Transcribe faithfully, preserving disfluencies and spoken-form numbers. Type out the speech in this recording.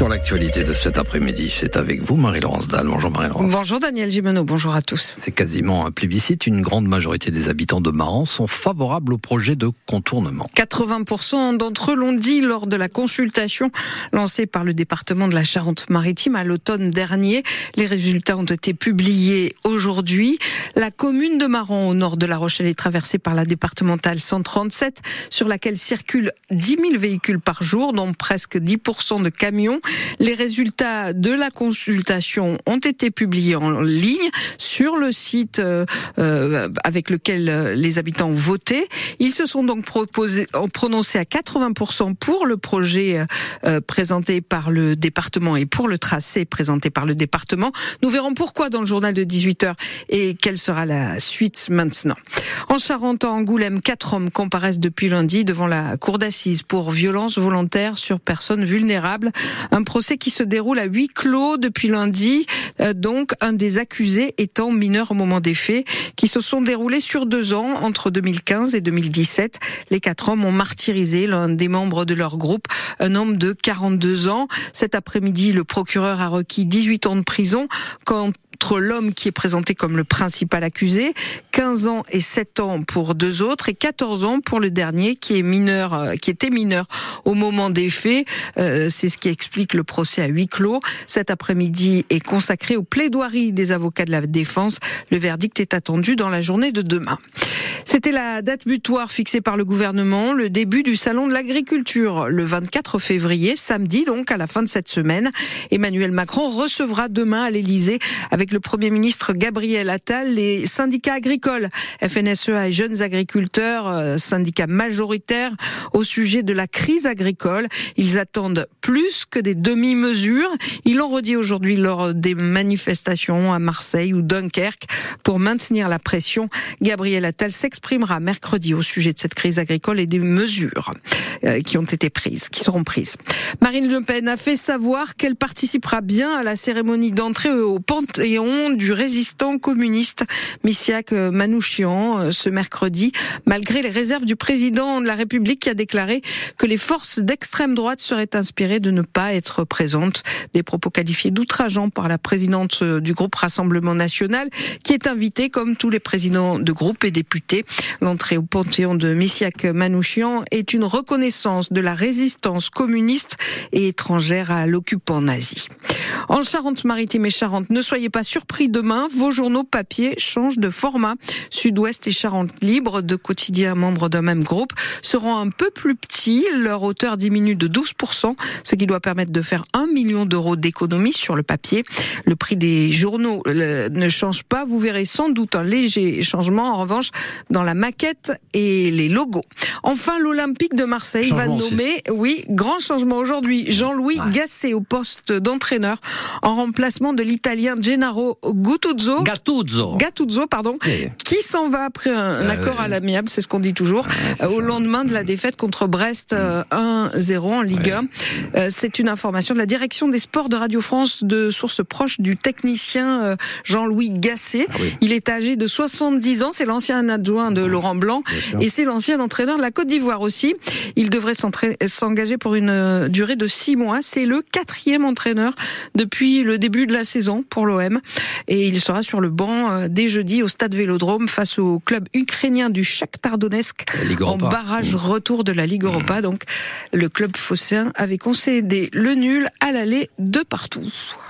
sur l'actualité de cet après-midi. C'est avec vous, Marie-Laurence Dalle. Bonjour, Marie-Laurence. Bonjour, Daniel Gimeno. Bonjour à tous. C'est quasiment un plébiscite. Une grande majorité des habitants de Marans sont favorables au projet de contournement. quatre-vingts pour cent d'entre eux l'ont dit lors de la consultation lancée par le département de la Charente-Maritime à l'automne dernier. Les résultats ont été publiés aujourd'hui. La commune de Marans, au nord de La Rochelle, est traversée par la départementale cent trente-sept, sur laquelle circulent dix mille véhicules par jour, dont presque dix pour cent de camions. Les résultats de la consultation ont été publiés en ligne sur le site euh, avec lequel les habitants ont voté. Ils se sont donc proposés, prononcés à quatre-vingts pour cent pour le projet euh, présenté par le département et pour le tracé présenté par le département. Nous verrons pourquoi dans le journal de dix-huit heures et quelle sera la suite maintenant. En Charente, à Angoulême, quatre hommes comparaissent depuis lundi devant la cour d'assises pour violence volontaire sur personnes vulnérables. Un procès qui se déroule à huis clos depuis lundi, euh, donc un des accusés étant mineur au moment des faits, qui se sont déroulés sur deux ans, entre deux mille quinze et deux mille dix-sept. Les quatre hommes ont martyrisé l'un des membres de leur groupe, un homme de quarante-deux ans. Cet après-midi, le procureur a requis dix-huit ans de prison quand contre l'homme qui est présenté comme le principal accusé, quinze ans et sept ans pour deux autres et quatorze ans pour le dernier qui est mineur, qui était mineur au moment des faits. Euh, c'est ce qui explique le procès à huis clos. Cet après-midi est consacré aux plaidoiries des avocats de la défense. Le verdict est attendu dans la journée de demain. C'était la date butoir fixée par le gouvernement, le début du salon de l'agriculture, le vingt-quatre février, samedi donc, à la fin de cette semaine. Emmanuel Macron recevra demain à l'Élysée, avec le Premier ministre Gabriel Attal, les syndicats agricoles, F N S E A et Jeunes Agriculteurs, syndicats majoritaires au sujet de la crise agricole. Ils attendent plus que des demi-mesures. Ils l'ont redit aujourd'hui lors des manifestations à Marseille ou Dunkerque pour maintenir la pression. Gabriel Attal s'exprimera mercredi au sujet de cette crise agricole et des mesures qui ont été prises, qui seront prises. Marine Le Pen a fait savoir qu'elle participera bien à la cérémonie d'entrée au Panthéon du résistant communiste Missak Manouchian ce mercredi, malgré les réserves du président de la République qui a déclaré que les forces d'extrême droite seraient inspirées de ne pas être présentes. Des propos qualifiés d'outrageants par la présidente du groupe Rassemblement National, qui est invitée comme tous les présidents de groupe et députés. L'entrée au Panthéon de Missak Manouchian est une reconnaissance de la résistance communiste et étrangère à l'occupant nazi. En Charente-Maritime et Charente, ne soyez pas surpris demain, vos journaux papier changent de format. Sud-Ouest et Charente Libre, deux quotidiens membres d'un même groupe, seront un peu plus petits. Leur hauteur diminue de douze pour cent, ce qui doit permettre de faire un million d'euros d'économie sur le papier. Le prix des journaux ne change pas, vous verrez sans doute un léger changement. En revanche, dans la maquette et les logos. Enfin, l'Olympique de Marseille changement va nommer, aussi. oui, grand changement aujourd'hui, Jean-Louis ouais. Gasset au poste d'entraîneur en remplacement de l'Italien Gennaro Gattuso, Gattuso, Gattuso pardon, oui. qui s'en va après un euh, accord à l'amiable, c'est ce qu'on dit toujours, ouais, au lendemain de la défaite contre Brest euh, un zéro en Ligue ouais. un. Euh, c'est une information de la direction des sports de Radio France, de source proche du technicien euh, Jean-Louis Gasset. Ah, oui. Il est âgé de soixante-dix ans, c'est l'ancien adjoint de Laurent Blanc et c'est l'ancien entraîneur de la Côte d'Ivoire aussi. Il devrait s'engager pour une durée de six mois. C'est le quatrième entraîneur depuis le début de la saison pour l'O M et il sera sur le banc dès jeudi au Stade Vélodrome face au club ukrainien du Shakhtar Donetsk en barrage retour de la Ligue Europa. Donc le club phocéen avait concédé le nul à l'aller de partout.